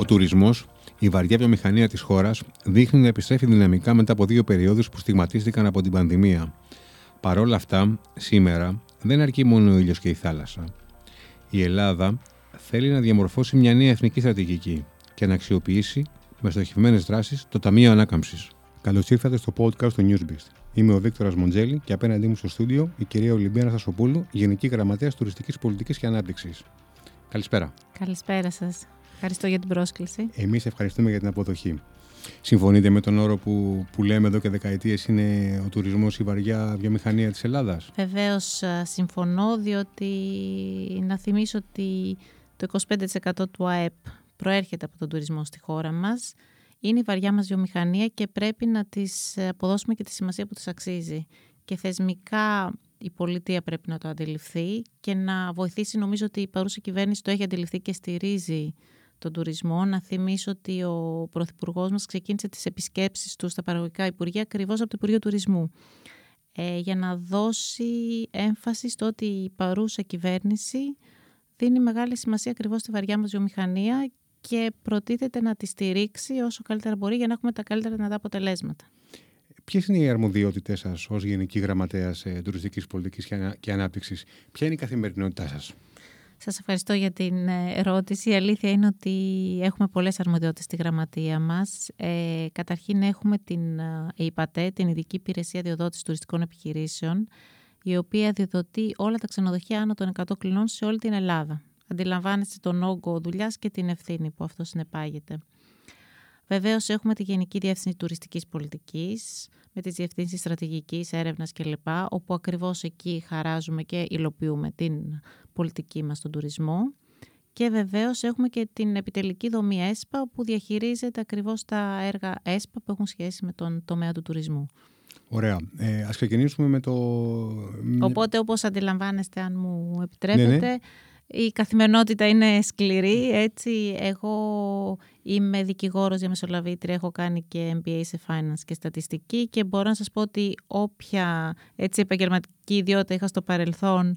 Ο τουρισμός, η βαριά βιομηχανία της χώρας, δείχνει να επιστρέφει δυναμικά μετά από δύο περιόδους που στιγματίστηκαν από την πανδημία. Παρ' όλα αυτά, σήμερα δεν αρκεί μόνο ο ήλιος και η θάλασσα. Η Ελλάδα θέλει να διαμορφώσει μια νέα εθνική στρατηγική και να αξιοποιήσει με στοχευμένες δράσεις το Ταμείο Ανάκαμψης. Καλώς ήρθατε στο podcast του Newsbeast. Είμαι ο Βίκτορας Μοντζέλη και απέναντί μου στο στούντιο η κυρία Ολυμπία Αναστασοπούλου, Γενική Γραμματέας Τουριστικής Πολιτικής και Ανάπτυξης. Καλησπέρα. Καλησπέρα σας. Ευχαριστώ για την πρόσκληση. Εμείς ευχαριστούμε για την αποδοχή. Συμφωνείτε με τον όρο που λέμε εδώ και δεκαετίες, είναι ο τουρισμός η βαριά βιομηχανία της Ελλάδας? Βεβαίως συμφωνώ, διότι να θυμίσω ότι το 25% του ΑΕΠ προέρχεται από τον τουρισμό στη χώρα μας. Είναι η βαριά μας βιομηχανία και πρέπει να της αποδώσουμε και τη σημασία που της αξίζει. Και θεσμικά η πολιτεία πρέπει να το αντιληφθεί και να βοηθήσει. Νομίζω ότι η παρούσα κυβέρνηση το έχει αντιληφθεί και στηρίζει τον τουρισμό. Να θυμίσω ότι ο Πρωθυπουργός μας ξεκίνησε τις επισκέψεις του στα παραγωγικά υπουργεία ακριβώς από το Υπουργείο Τουρισμού, για να δώσει έμφαση στο ότι η παρούσα κυβέρνηση δίνει μεγάλη σημασία ακριβώς στη βαριά μας βιομηχανία και προτίθεται να τη στηρίξει όσο καλύτερα μπορεί για να έχουμε τα καλύτερα δυνατά αποτελέσματα. Ποιες είναι οι αρμοδιότητές σας ως Γενική Γραμματέας Τουριστικής Πολιτικής και Ανάπτυξης? Ποια είναι η καθημερινότητά σας? Σας ευχαριστώ για την ερώτηση. Η αλήθεια είναι ότι έχουμε πολλές αρμοδιότητες στη γραμματεία μας. Καταρχήν έχουμε την ΕΙΠΑΤΕ, την Ειδική Υπηρεσία Διοδότησης Τουριστικών Επιχειρήσεων, η οποία διοδοτεί όλα τα ξενοδοχεία άνω των 100 κλινών σε όλη την Ελλάδα. Αντιλαμβάνεστε τον όγκο δουλειάς και την ευθύνη που αυτό συνεπάγεται. Βεβαίως έχουμε τη Γενική Διεύθυνση Τουριστικής Πολιτικής, με τις διευθύνσεις στρατηγικής, έρευνας κλπ, όπου ακριβώς εκεί χαράζουμε και υλοποιούμε την πολιτική μας στον τουρισμό. Και βεβαίως έχουμε και την επιτελική δομή ΕΣΠΑ, όπου διαχειρίζεται ακριβώς τα έργα ΕΣΠΑ που έχουν σχέση με τον τομέα του τουρισμού. Ωραία. Ας ξεκινήσουμε με το... Οπότε, όπως αντιλαμβάνεστε, αν μου επιτρέπετε... Ναι. Η καθημερινότητα είναι σκληρή, έτσι. Εγώ είμαι δικηγόρος διαμεσολαβήτρια, έχω κάνει και MBA σε finance και στατιστική και μπορώ να σας πω ότι όποια έτσι, επαγγελματική ιδιότητα είχα στο παρελθόν,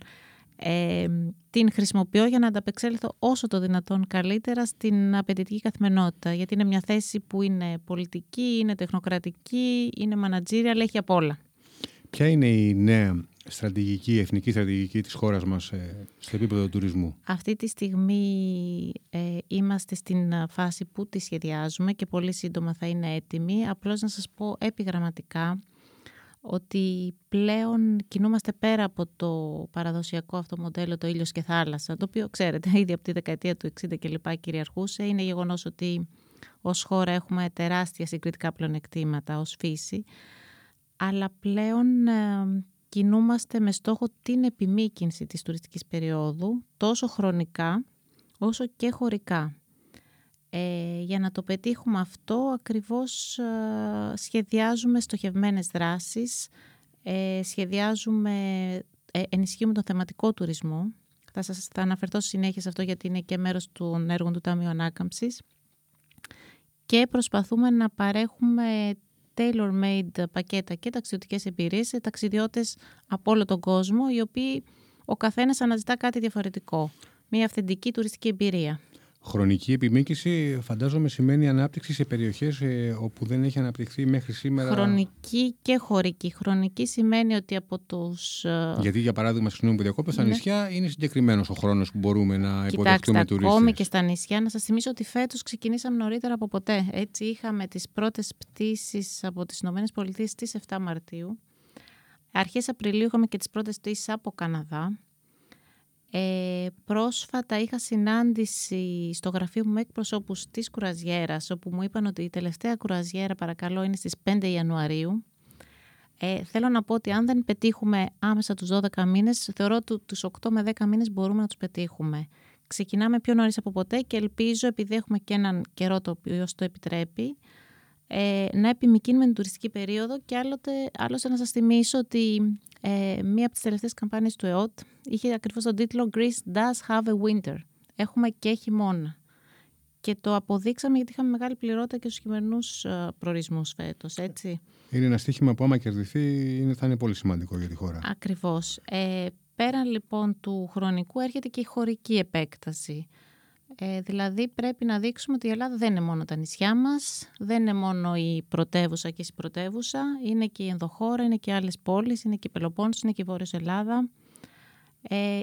την χρησιμοποιώ για να ανταπεξέλθω όσο το δυνατόν καλύτερα στην απαιτητική καθημερινότητα, γιατί είναι μια θέση που είναι πολιτική, είναι τεχνοκρατική, είναι managerial, αλλά έχει απ' όλα. Ποια είναι η νέα στρατηγική, εθνική στρατηγική της χώρας μας στο επίπεδο του τουρισμού? Αυτή τη στιγμή είμαστε στην φάση που τη σχεδιάζουμε και πολύ σύντομα θα είναι έτοιμη. Απλώς να σας πω επιγραμματικά ότι πλέον κινούμαστε πέρα από το παραδοσιακό αυτό μοντέλο, το ήλιος και θάλασσα, το οποίο ξέρετε ήδη από τη δεκαετία του 60 κλπ. Κυριαρχούσε. Είναι γεγονός ότι ως χώρα έχουμε τεράστια συγκριτικά πλεονεκτήματα ως φύση, αλλά πλέον κινούμαστε με στόχο την επιμήκυνση της τουριστικής περίοδου, τόσο χρονικά όσο και χωρικά. Για να το πετύχουμε αυτό, ακριβώς σχεδιάζουμε στοχευμένες δράσεις, ενισχύουμε τον θεματικό τουρισμό. Θα αναφερθώ στη συνέχεια σε αυτό, γιατί είναι και μέρος των έργων του Ταμείου Ανάκαμψης. Και προσπαθούμε να παρέχουμε tailor-made πακέτα και ταξιδιωτικές εμπειρίες σε ταξιδιώτες από όλο τον κόσμο, οι οποίοι ο καθένας αναζητά κάτι διαφορετικό. Μια αυθεντική τουριστική εμπειρία. Χρονική επιμήκυνση, φαντάζομαι, σημαίνει ανάπτυξη σε περιοχές όπου δεν έχει αναπτυχθεί μέχρι σήμερα. Χρονική και χωρική. Χρονική σημαίνει ότι από τους... Γιατί, για παράδειγμα, συγγνώμη που διακόπτω, στα νησιά είναι συγκεκριμένος ο χρόνος που μπορούμε να υποδεχτούμε τουρίστες. Ακόμη και στα νησιά, να σας θυμίσω ότι φέτος ξεκινήσαμε νωρίτερα από ποτέ. Έτσι, είχαμε τις πρώτες πτήσεις από τις ΗΠΑ στις 7 Μαρτίου. Αρχές Απριλίου είχαμε και τις πρώτες πτήσεις από Καναδά. Πρόσφατα είχα συνάντηση στο γραφείο μου με εκπροσώπους της κουραζιέρας, όπου μου είπαν ότι η τελευταία κουραζιέρα, παρακαλώ, είναι στις 5 Ιανουαρίου. Θέλω να πω ότι αν δεν πετύχουμε άμεσα τους 12 μήνες, θεωρώ ότι τους 8 με 10 μήνες μπορούμε να τους πετύχουμε. Ξεκινάμε πιο νωρίς από ποτέ και ελπίζω, επειδή έχουμε και έναν καιρό το οποίο το επιτρέπει, να επιμηκύνουμε την τουριστική περίοδο. Και άλλωστε να σας θυμίσω ότι μία από τις τελευταίες καμπάνιες του ΕΟΤ είχε ακριβώς τον τίτλο Greece does have a winter. Έχουμε και χειμώνα. Και το αποδείξαμε, γιατί είχαμε μεγάλη πληρότητα και στους χειμερινούς προορισμούς φέτος, έτσι. Είναι ένα στοίχημα που άμα κερδιθεί θα είναι πολύ σημαντικό για τη χώρα. Ακριβώς. Πέραν λοιπόν του χρονικού έρχεται και η χωρική επέκταση. Δηλαδή πρέπει να δείξουμε ότι η Ελλάδα δεν είναι μόνο τα νησιά μας, δεν είναι μόνο η πρωτεύουσα και η συμπρωτεύουσα, είναι και η ενδοχώρα, είναι και άλλες πόλεις, είναι και η Πελοπόννησος, είναι και η Βόρειος Ελλάδα.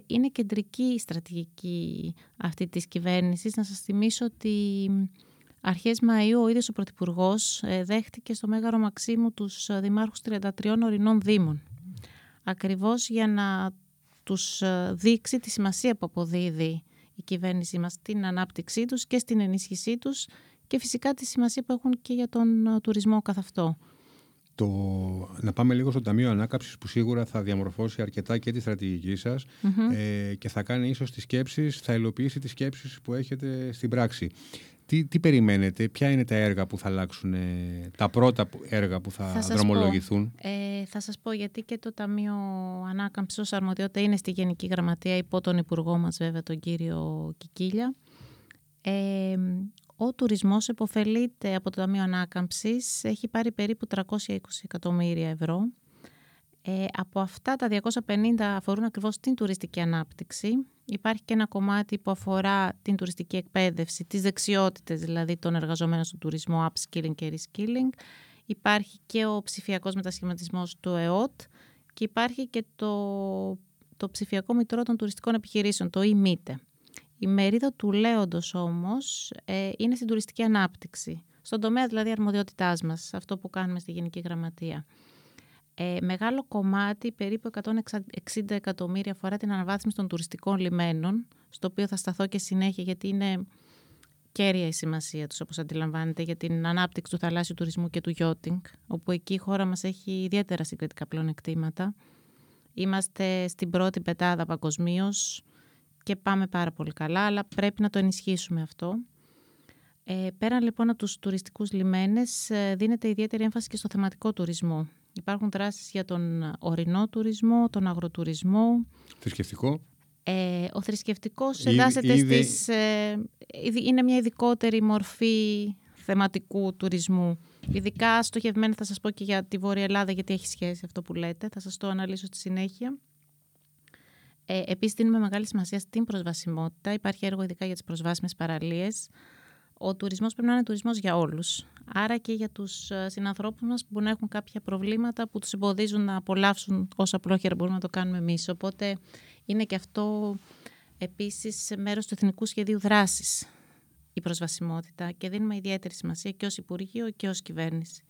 Είναι κεντρική η στρατηγική αυτή της κυβέρνησης. Να σας θυμίσω ότι αρχές Μαΐου ο ίδιος ο Πρωθυπουργός δέχτηκε στο Μέγαρο Μαξίμου τους δημάρχους 33 ορεινών δήμων. Ακριβώς για να τους δείξει τη σημασία που αποδίδει η κυβέρνησή μας στην ανάπτυξή τους και στην ενίσχυσή τους και φυσικά τη σημασία που έχουν και για τον τουρισμό καθ' αυτό. Να πάμε λίγο στο Ταμείο Ανάκαμψης που σίγουρα θα διαμορφώσει αρκετά και τη στρατηγική σας και θα κάνει ίσως τις σκέψεις, θα υλοποιήσει τις σκέψεις που έχετε στην πράξη. Τι περιμένετε, ποια είναι τα έργα που θα αλλάξουν, τα πρώτα έργα που θα δρομολογηθούν? Θα σας πω, γιατί και το Ταμείο Ανάκαμψης ως αρμοδιότητα είναι στη Γενική Γραμματεία υπό τον Υπουργό μας βέβαια τον κύριο Κικίλια. Ο τουρισμός επωφελείται από το Ταμείο Ανάκαμψης, έχει πάρει περίπου 320 εκατομμύρια ευρώ. Από αυτά τα 250 αφορούν ακριβώς την τουριστική ανάπτυξη. Υπάρχει και ένα κομμάτι που αφορά την τουριστική εκπαίδευση, τις δεξιότητες δηλαδή των εργαζομένων στον τουρισμό, upskilling και reskilling. Υπάρχει και ο ψηφιακός μετασχηματισμός του ΕΟΤ και υπάρχει και το ψηφιακό μητρό των τουριστικών επιχειρήσεων, το E-MITE. Η μερίδα του λέοντος όμως είναι στην τουριστική ανάπτυξη, στον τομέα δηλαδή αρμοδιότητάς μας, αυτό που κάνουμε στη Γενική Γραμματεία. Μεγάλο κομμάτι, περίπου 160 εκατομμύρια, αφορά την αναβάθμιση των τουριστικών λιμένων, στο οποίο θα σταθώ και συνέχεια γιατί είναι κέρια η σημασία τους, όπως αντιλαμβάνετε, για την ανάπτυξη του θαλάσσιου τουρισμού και του yachting, όπου εκεί η χώρα μας έχει ιδιαίτερα συγκριτικά πλεονεκτήματα. Είμαστε στην πρώτη πετάδα παγκοσμίως και πάμε πάρα πολύ καλά, αλλά πρέπει να το ενισχύσουμε αυτό. Πέραν λοιπόν από τους τουριστικούς λιμένες, δίνεται ιδιαίτερη έμφαση και στο θεματικό τουρισμό. Υπάρχουν δράσεις για τον ορεινό τουρισμό, τον αγροτουρισμό. Θρησκευτικό. Ο θρησκευτικός εντάσσεται στις... είναι μια ειδικότερη μορφή θεματικού τουρισμού. Ειδικά στοχευμένα θα σας πω και για τη Βόρεια Ελλάδα, γιατί έχει σχέση αυτό που λέτε. Θα σας το αναλύσω στη συνέχεια. Επίσης δίνουμε μεγάλη σημασία στην προσβασιμότητα. Υπάρχει έργο ειδικά για τις προσβάσιμες παραλίες. Ο τουρισμός πρέπει να είναι τουρισμός για όλους. Άρα και για τους συνανθρώπους μας που μπορεί να έχουν κάποια προβλήματα που τους εμποδίζουν να απολαύσουν όσα πρόχειρα μπορούμε να το κάνουμε εμείς. Οπότε είναι και αυτό επίσης μέρος του Εθνικού Σχεδίου Δράσης η προσβασιμότητα και δίνουμε ιδιαίτερη σημασία και ως Υπουργείο και ως κυβέρνηση.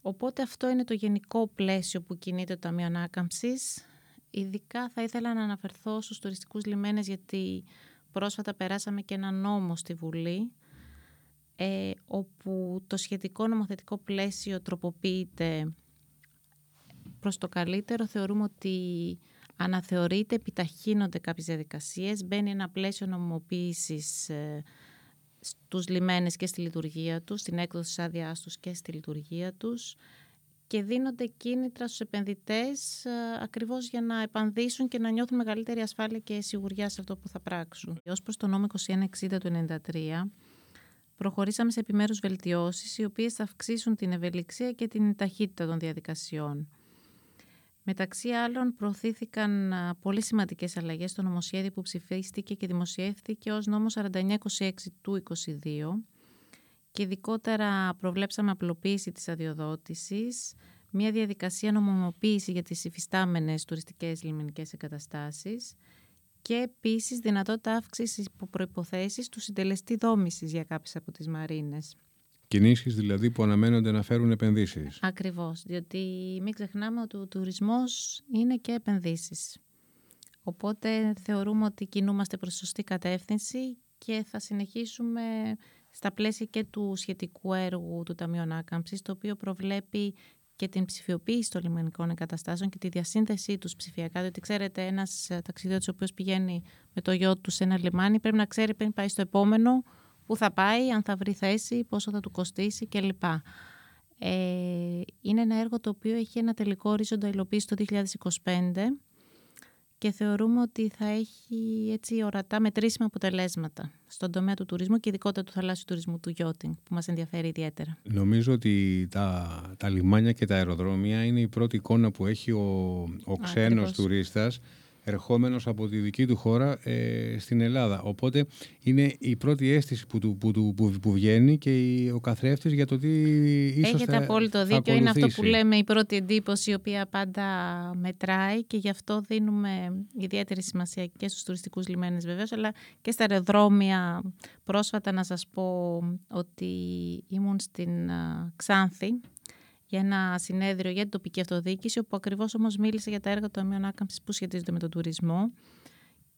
Οπότε αυτό είναι το γενικό πλαίσιο που κινείται το Ταμείο Ανάκαμψης. Ειδικά θα ήθελα να αναφερθώ στους τουριστικούς λιμένες, γιατί πρόσφατα περάσαμε και ένα νόμο στη Βουλή, όπου το σχετικό νομοθετικό πλαίσιο τροποποιείται προς το καλύτερο. Θεωρούμε ότι αναθεωρείται, επιταχύνονται κάποιες διαδικασίες, μπαίνει ένα πλαίσιο νομιμοποίησης στους λιμένες και στη λειτουργία τους, στην έκδοση της άδειάς τους και στη λειτουργία τους, και δίνονται κίνητρα στους επενδυτές ακριβώς για να επενδύσουν και να νιώθουν μεγαλύτερη ασφάλεια και σιγουριά σε αυτό που θα πράξουν. Ως προς το νόμο 2160 του 1993, προχωρήσαμε σε επιμέρους βελτιώσεις, οι οποίες θα αυξήσουν την ευελιξία και την ταχύτητα των διαδικασιών. Μεταξύ άλλων, προωθήθηκαν πολύ σημαντικές αλλαγές στο νομοσχέδιο που ψηφίστηκε και δημοσιεύθηκε ως νόμο 4926 του 22. Και ειδικότερα προβλέψαμε απλοποίηση της αδειοδότησης, μια διαδικασία νομιμοποίηση για τις υφιστάμενες τουριστικές λιμενικές εγκαταστάσεις και επίσης δυνατότητα αύξησης προϋποθέσεις του συντελεστή δόμησης για κάποιες από τις μαρίνες. Κινήσεις δηλαδή που αναμένονται να φέρουν επενδύσεις. Ακριβώς, διότι μην ξεχνάμε ότι ο τουρισμός είναι και επενδύσεις. Οπότε θεωρούμε ότι κινούμαστε προς σωστή κατεύθυνση και θα συνεχίσουμε στα πλαίσια και του σχετικού έργου του Ταμείου Ανάκαμψης, το οποίο προβλέπει και την ψηφιοποίηση των λιμενικών εγκαταστάσεων και τη διασύνδεσή τους ψηφιακά. Διότι ξέρετε, ένας ταξιδιώτης ο οποίος πηγαίνει με το γιο του σε ένα λιμάνι, πρέπει να ξέρει πριν πάει στο επόμενο πού θα πάει, αν θα βρει θέση, πόσο θα του κοστίσει κλπ. Είναι ένα έργο το οποίο έχει ένα τελικό ορίζοντα υλοποίηση το 2025 και θεωρούμε ότι θα έχει έτσι ορατά μετρήσιμα αποτελέσματα στον τομέα του τουρισμού και ειδικότερα του θαλάσσιου τουρισμού, του γιότινγκ, που μας ενδιαφέρει ιδιαίτερα. Νομίζω ότι τα λιμάνια και τα αεροδρόμια είναι η πρώτη εικόνα που έχει ο ξένος τουρίστας ερχόμενος από τη δική του χώρα στην Ελλάδα. Οπότε είναι η πρώτη αίσθηση που βγαίνει και ο καθρέφτης για το τι ίσως θα ακολουθήσει. Έχετε απόλυτο δίκιο. Είναι αυτό που λέμε η πρώτη εντύπωση, η οποία πάντα μετράει, και γι' αυτό δίνουμε ιδιαίτερη σημασία και στους τουριστικούς λιμένες βεβαίως, αλλά και στα αεροδρόμια. Πρόσφατα να σας πω ότι ήμουν στην Ξάνθη για ένα συνέδριο για την τοπική αυτοδιοίκηση, όπου ακριβώς όμως μίλησε για τα έργα των ταμείων ανάκαμψης που σχετίζονται με τον τουρισμό,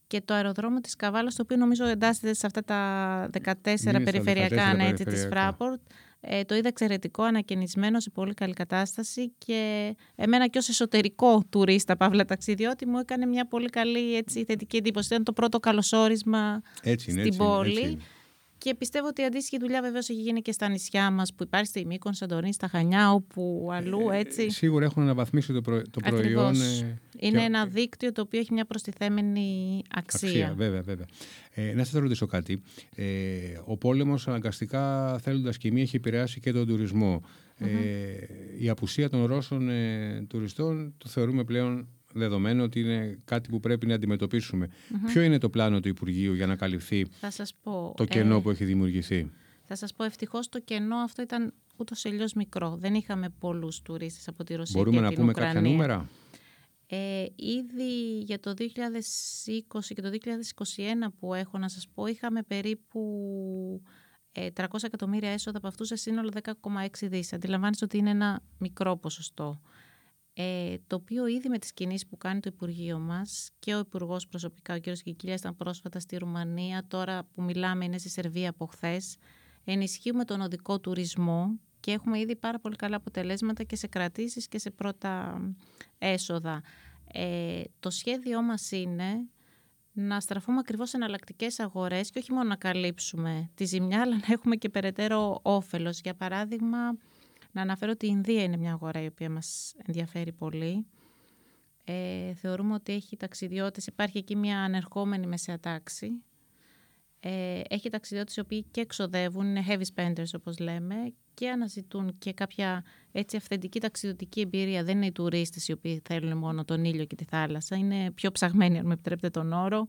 και το αεροδρόμιο της Καβάλας, το οποίο νομίζω εντάσσεται σε αυτά τα 14 περιφερειακά ανέτη της Φράπορτ. Το είδα εξαιρετικό, ανακαινισμένο, σε πολύ καλή κατάσταση, και εμένα και ως εσωτερικό τουρίστα, παύλα ταξιδιώτη, μου έκανε μια πολύ καλή θετική εντύπωση. Ήταν το πρώτο καλωσόρισμα στην πόλη. Και πιστεύω ότι η αντίστοιχη δουλειά βεβαίως έχει γίνει και στα νησιά μας, που υπάρχει στη Μύκονο, Σαντορίνη, στα Χανιά, όπου αλλού έτσι. Σίγουρα έχουν αναβαθμίσει το προϊόν. Είναι και ένα δίκτυο το οποίο έχει μια προστιθέμενη αξία. Βέβαια. Να σας ρωτήσω κάτι. Ο πόλεμος αναγκαστικά, θέλοντας και μη, έχει επηρεάσει και τον τουρισμό. Mm-hmm. Η απουσία των Ρώσων τουριστών το θεωρούμε πλέον δεδομένο ότι είναι κάτι που πρέπει να αντιμετωπίσουμε. Mm-hmm. Ποιο είναι το πλάνο του Υπουργείου για να καλυφθεί το κενό που έχει δημιουργηθεί? Θα σας πω, ευτυχώς το κενό αυτό ήταν ούτως ή αλλιώς μικρό. Δεν είχαμε πολλούς τουρίστες από τη Ρωσία. Μπορούμε και την Ουκρανία. Μπορούμε να πούμε κάποια νούμερα? Ήδη για το 2020 και το 2021 που έχω να σας πω, είχαμε περίπου 300 εκατομμύρια έσοδα από αυτούς, σε σύνολο 10,6 δις. Αντιλαμβάνεστε ότι είναι ένα μικρό ποσοστό. Το οποίο ήδη με τις κινήσεις που κάνει το Υπουργείο μας, και ο Υπουργός προσωπικά, ο κ. Κικίλιας, ήταν πρόσφατα στη Ρουμανία, τώρα που μιλάμε είναι στη Σερβία από χθες, ενισχύουμε τον οδικό τουρισμό και έχουμε ήδη πάρα πολύ καλά αποτελέσματα και σε κρατήσεις και σε πρώτα έσοδα. Το σχέδιό μας είναι να στραφούμε ακριβώς σε εναλλακτικές αγορές και όχι μόνο να καλύψουμε τη ζημιά, αλλά να έχουμε και περαιτέρω όφελος. Για παράδειγμα, να αναφέρω ότι η Ινδία είναι μια αγορά η οποία μας ενδιαφέρει πολύ. Θεωρούμε ότι έχει ταξιδιώτες, υπάρχει εκεί μια ανερχόμενη μεσαία τάξη. Έχει ταξιδιώτες οι οποίοι και εξοδεύουν, είναι heavy spenders όπως λέμε, και αναζητούν και κάποια έτσι αυθεντική ταξιδιωτική εμπειρία. Δεν είναι οι τουρίστες οι οποίοι θέλουν μόνο τον ήλιο και τη θάλασσα, είναι πιο ψαγμένοι, αν με επιτρέπετε τον όρο.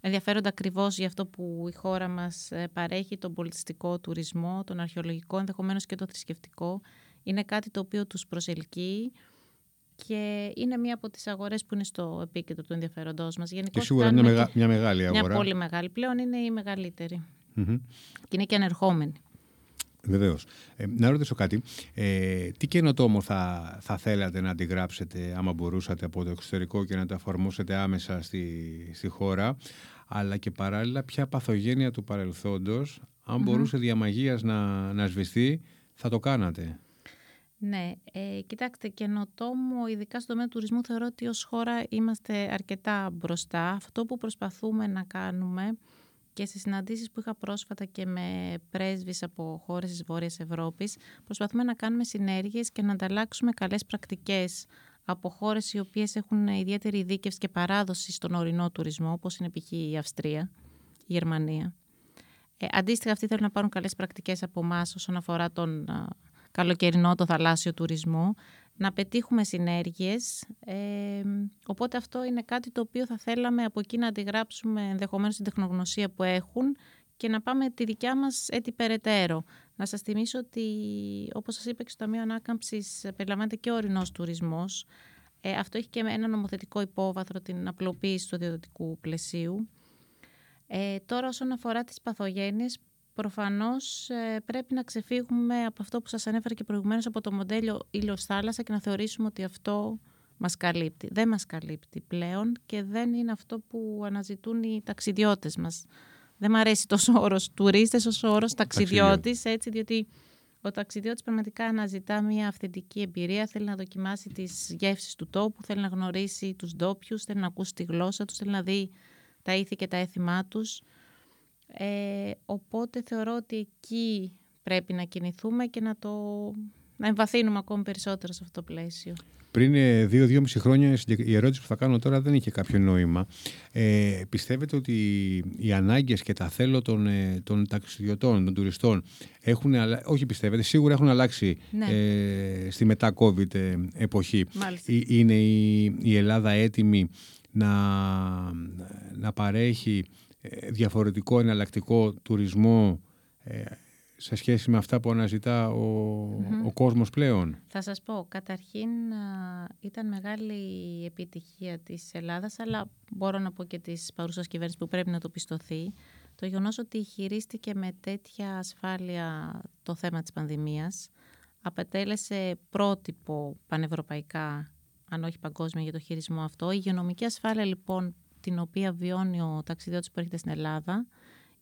Ενδιαφέρονται ακριβώς για αυτό που η χώρα μας παρέχει, τον πολιτιστικό τουρισμό, τον αρχαιολογικό, ενδεχομένως και το θρησκευτικό. Είναι κάτι το οποίο τους προσελκύει και είναι μία από τις αγορές που είναι στο επίκεντρο του ενδιαφέροντός μας. Γενικώς, και σίγουρα είναι μια μεγάλη αγορά. Μια πολύ μεγάλη. Πλέον είναι η μεγαλύτερη. Mm-hmm. Και είναι και ανερχόμενη. Βεβαίως. Να ρωτήσω κάτι. Τι καινοτόμο θα θέλατε να αντιγράψετε, άμα μπορούσατε, από το εξωτερικό και να το εφαρμόσετε άμεσα στη χώρα, αλλά και παράλληλα ποια παθογένεια του παρελθόντος, αν μπορούσε δια μαγείας να σβηστεί, θα το κάνατε? Ναι. Κοιτάξτε, καινοτόμο, ειδικά στον τομέα του τουρισμού, θεωρώ ότι ως χώρα είμαστε αρκετά μπροστά. Αυτό που προσπαθούμε να κάνουμε, και στις συναντήσεις που είχα πρόσφατα και με πρέσβεις από χώρες της Βόρειας Ευρώπης, προσπαθούμε να κάνουμε συνέργειες και να ανταλλάξουμε καλές πρακτικές από χώρες οι οποίες έχουν ιδιαίτερη ειδίκευση και παράδοση στον ορεινό τουρισμό, όπως είναι π.χ. η Αυστρία, η Γερμανία. Αντίστοιχα, αυτοί θέλουν να πάρουν καλές πρακτικές από εμάς όσον αφορά τον καλοκαιρινό, το θαλάσσιο τουρισμό, να πετύχουμε συνέργειες, οπότε αυτό είναι κάτι το οποίο θα θέλαμε από εκεί να αντιγράψουμε, ενδεχομένως την τεχνογνωσία που έχουν, και να πάμε τη δικιά μας έτσι περαιτέρω. Να σας θυμίσω ότι, όπως σας είπα, και στο Ταμείο Ανάκαμψης περιλαμβάνεται και ο ορεινός τουρισμός. Αυτό έχει και ένα νομοθετικό υπόβαθρο, την απλοποίηση του ιδιωτικού πλαισίου. Τώρα, όσον αφορά τις παθογένειες, προφανώς πρέπει να ξεφύγουμε από αυτό που σας ανέφερα και προηγουμένως, από το μοντέλο ήλιος-θάλασσα, και να θεωρήσουμε ότι αυτό μας καλύπτει. Δεν μας καλύπτει πλέον και δεν είναι αυτό που αναζητούν οι ταξιδιώτες μας. Δεν μου αρέσει τόσο ο όρος τουρίστες όσο ο όρος ταξιδιώτης, έτσι, διότι ο ταξιδιώτης πραγματικά αναζητά μια αυθεντική εμπειρία, θέλει να δοκιμάσει τις γεύσεις του τόπου, θέλει να γνωρίσει τους ντόπιους, θέλει να ακούσει τη γλώσσα τους, θέλει να δει τα ήθη και τα έθιμά τους. Οπότε θεωρώ ότι εκεί πρέπει να κινηθούμε και να εμβαθύνουμε ακόμη περισσότερο σε αυτό το πλαίσιο. Πριν 2-2,5 χρόνια η ερώτηση που θα κάνω τώρα δεν είχε κάποιο νόημα. Πιστεύετε ότι οι ανάγκες και τα θέλω των ταξιδιωτών, των τουριστών, σίγουρα έχουν αλλάξει, ναι, στη μετά-COVID εποχή. Είναι η Ελλάδα έτοιμη να παρέχει διαφορετικό εναλλακτικό τουρισμό σε σχέση με αυτά που αναζητά ο κόσμος πλέον. Θα σας πω, καταρχήν ήταν μεγάλη η επιτυχία της Ελλάδας, αλλά μπορώ να πω και της παρούσας κυβέρνησης που πρέπει να το πιστωθεί, το γεγονός ότι χειρίστηκε με τέτοια ασφάλεια το θέμα της πανδημίας, απαιτέλεσε πρότυπο πανευρωπαϊκά, αν όχι παγκόσμια, για το χειρισμό αυτό. Η υγειονομική ασφάλεια λοιπόν, την οποία βιώνει ο ταξιδιώτης που έρχεται στην Ελλάδα,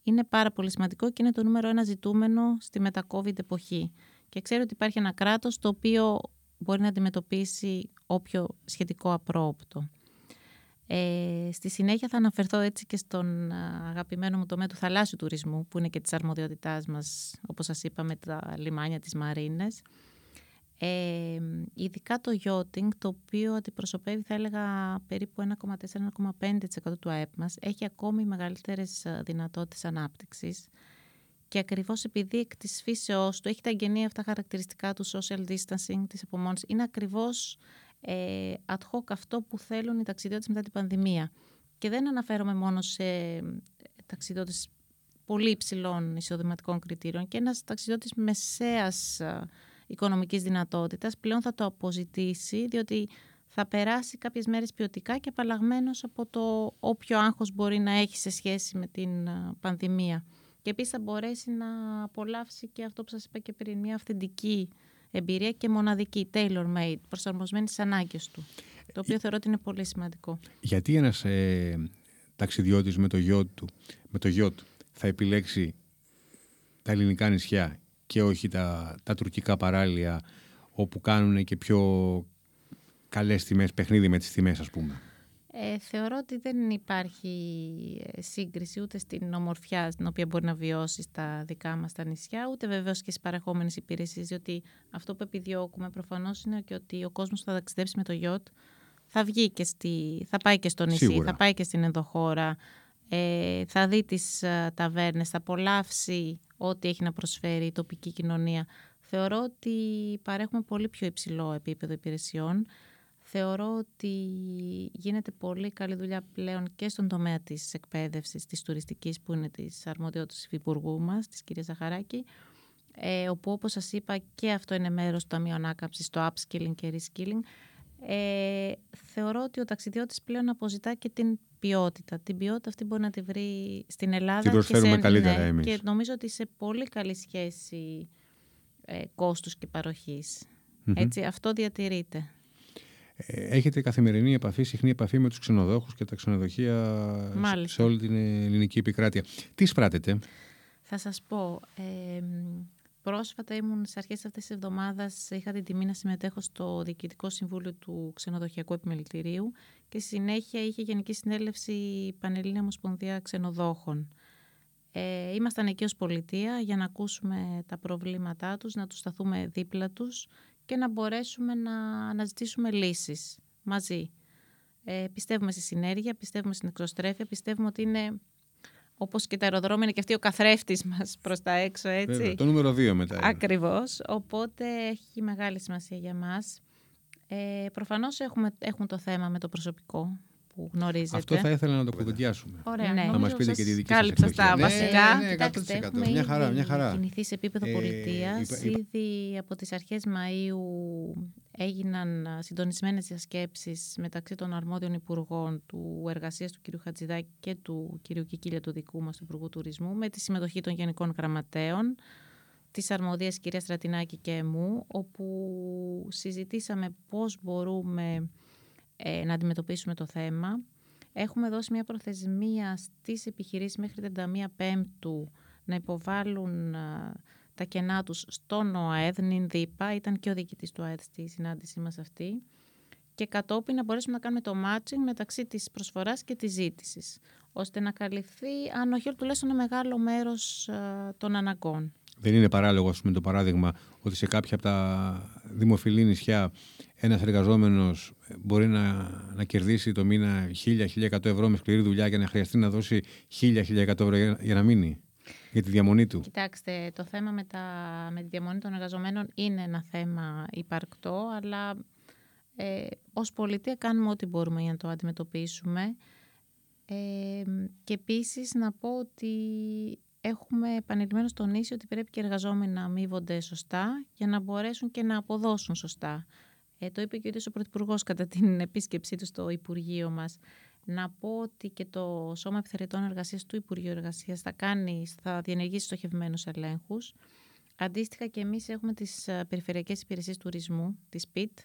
είναι πάρα πολύ σημαντικό και είναι το νούμερο ένα ζητούμενο στη μετα-COVID εποχή. Και ξέρω ότι υπάρχει ένα κράτος το οποίο μπορεί να αντιμετωπίσει όποιο σχετικό απρόοπτο. Στη συνέχεια θα αναφερθώ έτσι και στον αγαπημένο μου τομέα του θαλάσσιου τουρισμού, που είναι και της αρμοδιότητάς μας, όπως σας είπαμε, τα λιμάνια, τις μαρίνες. Ειδικά το yachting, το οποίο αντιπροσωπεύει, θα έλεγα, περίπου 1,4-1,5% του ΑΕΠ μας, έχει ακόμη μεγαλύτερες δυνατότητες ανάπτυξης. Και ακριβώς επειδή εκ της φύσεώς του έχει τα εγγενή αυτά χαρακτηριστικά του social distancing, της απομόνωσης, είναι ακριβώς ad hoc αυτό που θέλουν οι ταξιδιώτες μετά την πανδημία. Και δεν αναφέρομαι μόνο σε ταξιδιώτες πολύ υψηλών εισοδηματικών κριτήριων, και ένας ταξιδιώτης μεσαίας οικονομικής δυνατότητας πλέον θα το αποζητήσει, διότι θα περάσει κάποιες μέρες ποιοτικά και απαλλαγμένος από το όποιο άγχος μπορεί να έχει σε σχέση με την πανδημία. Και επίσης θα μπορέσει να απολαύσει και αυτό που σας είπα και πριν, μια αυθεντική εμπειρία και μοναδική, tailor-made, προσαρμοσμένη στις ανάγκες του, το οποίο θεωρώ ότι είναι πολύ σημαντικό. Γιατί ένας ταξιδιώτης με το γιότ θα επιλέξει τα ελληνικά νησιά και όχι τα τουρκικά παράλια, όπου κάνουν και πιο καλές τιμές, παιχνίδι με τις τιμές, ας πούμε? Θεωρώ ότι δεν υπάρχει σύγκριση ούτε στην ομορφιά στην οποία μπορεί να βιώσει τα δικά μας τα νησιά, ούτε βεβαίως και στις παρεχόμενες υπηρεσίες, διότι αυτό που επιδιώκουμε προφανώς είναι και ότι ο κόσμος που θα ταξιδέψει με το γιότ θα βγει και θα πάει και στο νησί, σίγουρα, θα πάει και στην ενδοχώρα, θα δει τις ταβέρνες, θα απολαύσει ό,τι έχει να προσφέρει η τοπική κοινωνία. Θεωρώ ότι παρέχουμε πολύ πιο υψηλό επίπεδο υπηρεσιών. Θεωρώ ότι γίνεται πολύ καλή δουλειά πλέον και στον τομέα της εκπαίδευσης, της τουριστικής, που είναι της αρμοδιότητας του υφυπουργού μας, της κυρίας Ζαχαράκη, όπου, όπως σας είπα, και αυτό είναι μέρος του Ταμείου Ανάκαμψης, το upskilling και reskilling. Θεωρώ ότι ο ταξιδιώτης πλέον αποζητά και την ποιότητα. Την ποιότητα αυτή μπορεί να τη βρει στην Ελλάδα. Την προσφέρουμε καλύτερα εμείς. Και νομίζω ότι σε πολύ καλή σχέση κόστους και παροχής. Mm-hmm. Έτσι, αυτό διατηρείται. Έχετε καθημερινή επαφή, συχνή επαφή με τους ξενοδόχους και τα ξενοδοχεία, μάλιστα, σε όλη την ελληνική επικράτεια. Τι σπράτετε? Θα σας πω, πρόσφατα ήμουν στις αρχές αυτής της εβδομάδας, είχα την τιμή να συμμετέχω στο Διοικητικό Συμβούλιο του Ξενοδοχειακού Επιμελητηρίου και στη συνέχεια είχε Γενική Συνέλευση Πανελλήνια Ομοσπονδία Ξενοδόχων. Ήμασταν εκεί ως πολιτεία για να ακούσουμε τα προβλήματά τους, να τους σταθούμε δίπλα τους και να μπορέσουμε να αναζητήσουμε λύσεις μαζί. Πιστεύουμε στη συνέργεια, πιστεύουμε στην εξωστρέφεια, πιστεύουμε ότι είναι, όπως και τα αεροδρόμια, είναι και αυτή ο καθρέφτης μας προς τα έξω, έτσι. Βέβαια, το νούμερο 2 μετά. Ακριβώς, οπότε έχει μεγάλη σημασία για μας. Προφανώς έχουν το θέμα με το προσωπικό που γνωρίζετε. Αυτό θα ήθελα να το κουβεντιάσουμε. Ωραία, ναι. Να μας πείτε και τη δική σας εκδοχή. Κάλυψα τα βασικά. Ναι, κοιτάξτε, έχουμε μια χαρά. Κινηθεί σε επίπεδο πολιτείας. Ήδη από τις αρχές Μαΐου έγιναν συντονισμένες διασκέψεις μεταξύ των αρμόδιων υπουργών του Εργασίας του κ. Χατζηδάκη και του κ. Κικίλια, του δικού μας του Υπουργού Τουρισμού, με τη συμμετοχή των Γενικών Γραμματέων, της αρμοδίας κ. Στρατινάκη και μου, όπου συζητήσαμε πώς μπορούμε να αντιμετωπίσουμε το θέμα. Έχουμε δώσει μια προθεσμία στις επιχειρήσεις μέχρι 31 Πέμπτου να υποβάλουν τα κενά τους στον ΟΑΕΔ, νυν ΔΥΠΑ, ήταν και ο διοικητής του ΟΑΕΔ στη συνάντησή μας αυτή, και κατόπιν να μπορέσουμε να κάνουμε το matching μεταξύ της προσφοράς και της ζήτησης, ώστε να καλυφθεί, αν όχι τουλάχιστον, ένα μεγάλο μέρος των αναγκών. Δεν είναι παράλογο, ας πούμε, το παράδειγμα ότι σε κάποια από τα δημοφιλή νησιά ένας εργαζόμενος μπορεί να κερδίσει το μήνα 1.000-1.100 ευρώ με σκληρή δουλειά και να χρειαστεί να δώσει 1.000-1.100 ευρώ για να μείνει, για τη διαμονή του. Κοιτάξτε, το θέμα με τη διαμονή των εργαζομένων είναι ένα θέμα υπαρκτό, αλλά ως πολιτεία κάνουμε ό,τι μπορούμε για να το αντιμετωπίσουμε. Και επίσης να πω ότι έχουμε επανειλημμένως τονίσει ότι πρέπει και οι εργαζόμενοι να αμείβονται σωστά για να μπορέσουν και να αποδώσουν σωστά. Το είπε και ο ίδιος ο Πρωθυπουργός κατά την επίσκεψή του στο Υπουργείο μας. Να πω ότι και το Σώμα Επιθεωρητών Εργασίας του Υπουργείου Εργασίας θα διενεργήσει στοχευμένους ελέγχους. Αντίστοιχα και εμείς έχουμε τις Περιφερειακές Υπηρεσίες Τουρισμού, τις ΠΠΙΤ,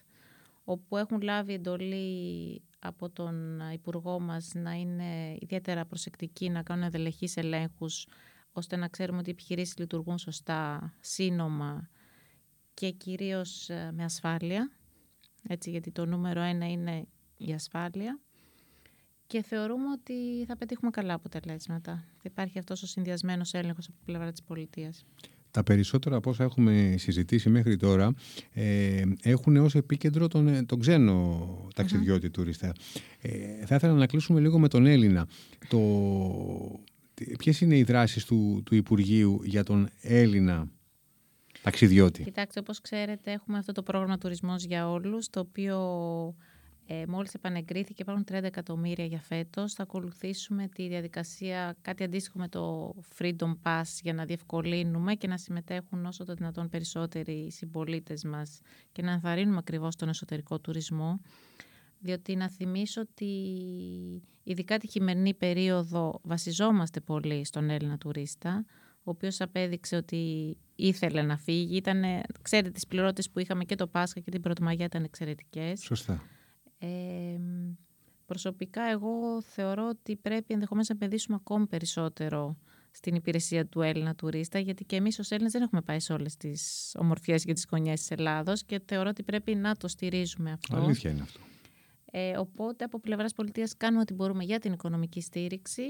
όπου έχουν λάβει εντολή από τον Υπουργό μας να είναι ιδιαίτερα προσεκτικοί, να κάνουν ενδελεχείς ελέγχους, ώστε να ξέρουμε ότι οι επιχειρήσεις λειτουργούν σωστά, σύνομα και κυρίως με ασφάλεια. Έτσι, γιατί το νούμερο ένα είναι η ασφάλεια. Και θεωρούμε ότι θα πετύχουμε καλά αποτελέσματα. Υπάρχει αυτός ο συνδυασμένος έλεγχος από την πλευρά της πολιτείας. Τα περισσότερα από όσα έχουμε συζητήσει μέχρι τώρα έχουν ως επίκεντρο τον ξένο ταξιδιώτη τουρίστα. Θα ήθελα να κλείσουμε λίγο με τον Έλληνα. Ποιες είναι οι δράσεις του Υπουργείου για τον Έλληνα ταξιδιώτη? Κοιτάξτε, όπως ξέρετε, έχουμε αυτό το πρόγραμμα Τουρισμός για Όλους, το οποίο μόλις επανεγκρίθηκε, υπάρχουν 30 εκατομμύρια για φέτος. Θα ακολουθήσουμε τη διαδικασία, κάτι αντίστοιχο με το Freedom Pass, για να διευκολύνουμε και να συμμετέχουν όσο το δυνατόν περισσότεροι συμπολίτες μας και να ενθαρρύνουμε ακριβώς τον εσωτερικό τουρισμό. Διότι να θυμίσω ότι ειδικά τη χειμερινή περίοδο βασιζόμαστε πολύ στον Έλληνα τουρίστα, ο οποίος απέδειξε ότι ήθελε να φύγει. Ξέρετε, τις πληρότητες που είχαμε και το Πάσχα και την Πρωτομαγιά ήταν εξαιρετικές. Σωστά. Προσωπικά εγώ θεωρώ ότι πρέπει ενδεχομένως να επενδύσουμε ακόμη περισσότερο στην υπηρεσία του Έλληνα τουρίστα, γιατί και εμείς ως Έλληνες δεν έχουμε πάει σε όλες τις ομορφιές και τις γωνιές της Ελλάδος και θεωρώ ότι πρέπει να το στηρίζουμε αυτό. Αλήθεια είναι αυτό. Οπότε από πλευράς πολιτείας κάνουμε ό,τι μπορούμε για την οικονομική στήριξη.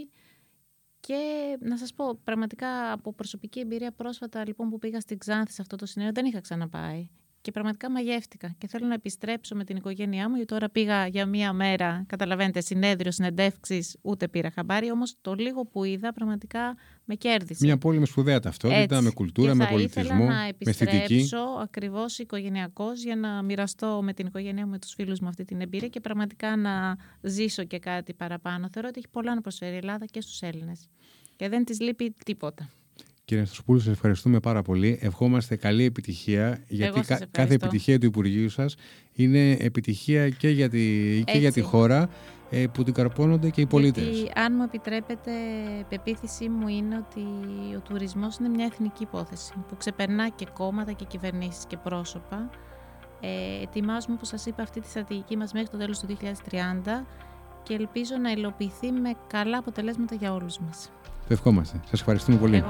Και να σας πω, πραγματικά από προσωπική εμπειρία πρόσφατα λοιπόν, που πήγα στην Ξάνθη σε αυτό το συνέδριο, δεν είχα ξαναπάει. Και πραγματικά μαγεύτηκα. Και θέλω να επιστρέψω με την οικογένειά μου, γιατί τώρα πήγα για μία μέρα, καταλαβαίνετε, συνέδριο, συνεντεύξεις, ούτε πήρα χαμπάρι. Όμως το λίγο που είδα πραγματικά με κέρδισε. Μια πόλη με σπουδαία ταυτότητα, έτσι, με κουλτούρα, με πολιτισμό, με αισθητική. Θα ήθελα να επιστρέψω ακριβώς οικογενειακός για να μοιραστώ με την οικογένειά μου, με τους φίλους μου αυτή την εμπειρία και πραγματικά να ζήσω και κάτι παραπάνω. Θεωρώ ότι έχει πολλά να προσφέρει η Ελλάδα και στους Έλληνες. Και δεν της λείπει τίποτα. Κύριε Αναστασοπούλου, σας ευχαριστούμε πάρα πολύ. Ευχόμαστε καλή επιτυχία, γιατί κάθε επιτυχία του Υπουργείου σας είναι επιτυχία και για τη χώρα που την καρπώνονται και οι πολίτες. Γιατί, αν μου επιτρέπετε, η πεποίθησή μου είναι ότι ο τουρισμός είναι μια εθνική υπόθεση που ξεπερνά και κόμματα και κυβερνήσεις και πρόσωπα. Ετοιμάζουμε, όπως σας είπα, αυτή τη στρατηγική μας μέχρι το τέλος του 2030 και ελπίζω να υλοποιηθεί με καλά αποτελέσματα για όλους μας. Το ευχόμαστε. Σας ευχαριστούμε πολύ.